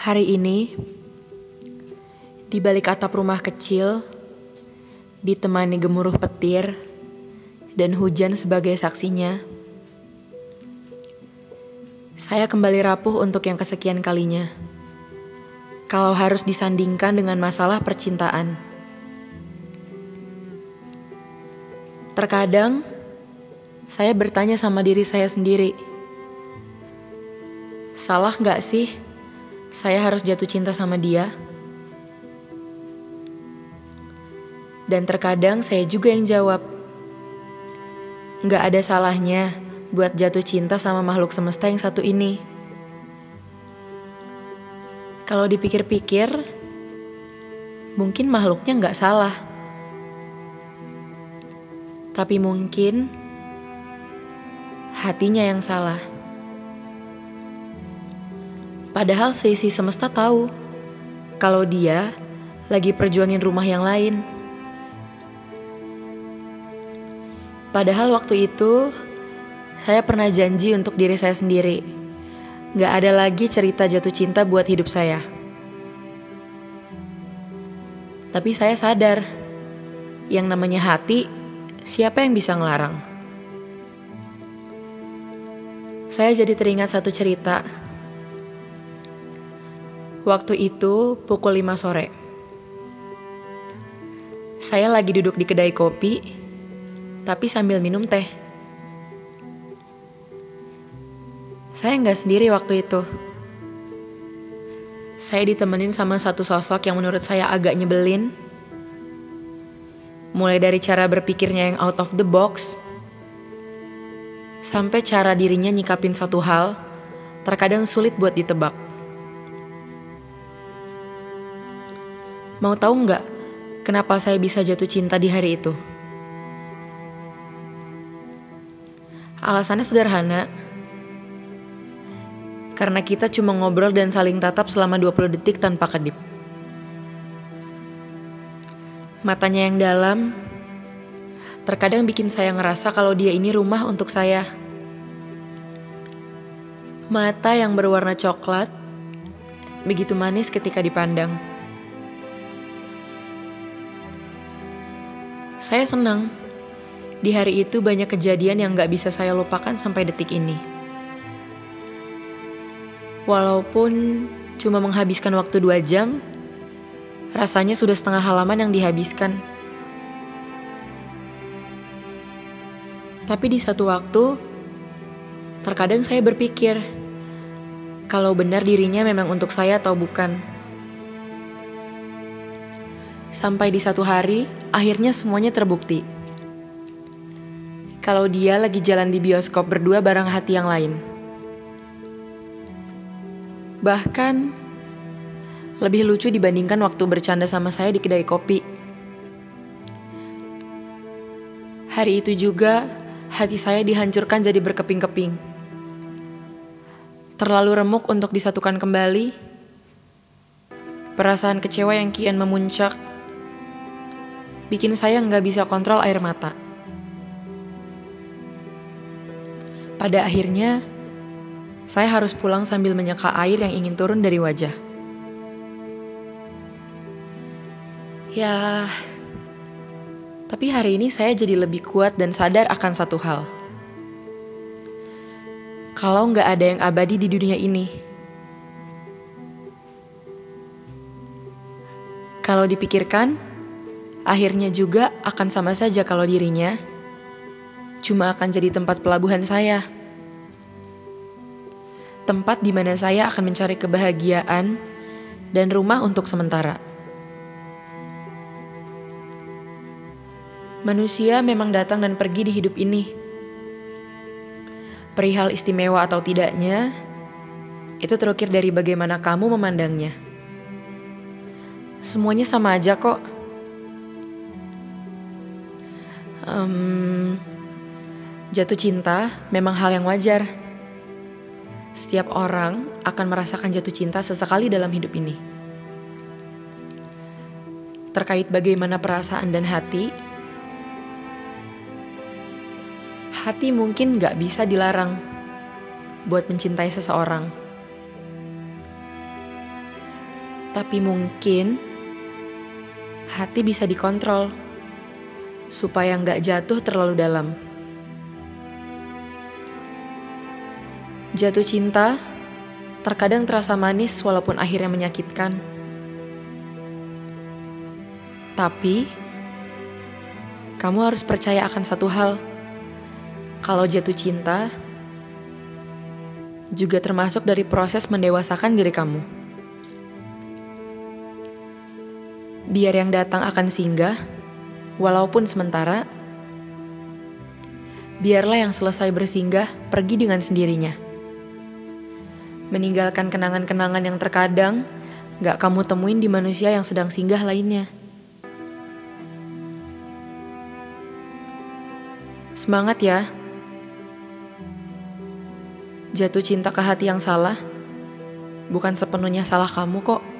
Hari ini, di balik atap rumah kecil, ditemani gemuruh petir dan hujan sebagai saksinya, saya kembali rapuh untuk yang kesekian kalinya. Kalau harus disandingkan dengan masalah percintaan, terkadang saya bertanya sama diri saya sendiri, salah gak sih? Saya harus jatuh cinta sama dia. Dan terkadang saya juga yang jawab, gak ada salahnya buat jatuh cinta sama makhluk semesta yang satu ini. Kalau dipikir-pikir, mungkin makhluknya gak salah. Tapi mungkin hatinya yang salah. Padahal seisi semesta tahu kalau dia lagi perjuangin rumah yang lain. Padahal waktu itu saya pernah janji untuk diri saya sendiri, gak ada lagi cerita jatuh cinta buat hidup saya. Tapi saya sadar, yang namanya hati, siapa yang bisa ngelarang? Saya jadi teringat satu cerita. Waktu itu pukul 5 sore. Saya lagi duduk di kedai kopi, tapi sambil minum teh. Saya gak sendiri waktu itu. Saya ditemenin sama satu sosok yang menurut saya agak nyebelin. Mulai dari cara berpikirnya yang out of the box, sampai cara dirinya nyikapin satu hal, terkadang sulit buat ditebak. Mau tahu nggak kenapa saya bisa jatuh cinta di hari itu? Alasannya sederhana. Karena kita cuma ngobrol dan saling tatap selama 20 detik tanpa kedip. Matanya yang dalam, terkadang bikin saya ngerasa kalau dia ini rumah untuk saya. Mata yang berwarna coklat, begitu manis ketika dipandang. Saya senang, di hari itu banyak kejadian yang gak bisa saya lupakan sampai detik ini. Walaupun cuma menghabiskan waktu 2 jam, rasanya sudah setengah halaman yang dihabiskan. Tapi di satu waktu, terkadang saya berpikir, kalau benar dirinya memang untuk saya atau bukan. Sampai di satu hari, akhirnya semuanya terbukti. Kalau dia lagi jalan di bioskop berdua bareng hati yang lain. Bahkan, lebih lucu dibandingkan waktu bercanda sama saya di kedai kopi. Hari itu juga, hati saya dihancurkan jadi berkeping-keping. Terlalu remuk untuk disatukan kembali. Perasaan kecewa yang kian memuncak bikin saya nggak bisa kontrol air mata. Pada akhirnya, saya harus pulang sambil menyeka air yang ingin turun dari wajah. Ya, tapi hari ini saya jadi lebih kuat dan sadar akan satu hal. Kalau nggak ada yang abadi di dunia ini. Kalau dipikirkan, akhirnya juga akan sama saja kalau dirinya cuma akan jadi tempat pelabuhan saya. Tempat di mana saya akan mencari kebahagiaan dan rumah untuk sementara. Manusia memang datang dan pergi di hidup ini. Perihal istimewa atau tidaknya, itu terukir dari bagaimana kamu memandangnya. Semuanya sama aja kok. Jatuh cinta memang hal yang wajar. Setiap orang akan merasakan jatuh cinta sesekali dalam hidup ini. Terkait bagaimana perasaan dan hati, hati mungkin gak bisa dilarang buat mencintai seseorang. Tapi mungkin hati bisa dikontrol supaya nggak jatuh terlalu dalam. Jatuh cinta terkadang terasa manis walaupun akhirnya menyakitkan. Tapi kamu harus percaya akan satu hal, kalau jatuh cinta juga termasuk dari proses mendewasakan diri kamu. Biar yang datang akan singgah, walaupun sementara, biarlah yang selesai bersinggah pergi dengan sendirinya. Meninggalkan kenangan-kenangan yang terkadang gak kamu temuin di manusia yang sedang singgah lainnya. Semangat ya. Jatuh cinta ke hati yang salah, bukan sepenuhnya salah kamu kok.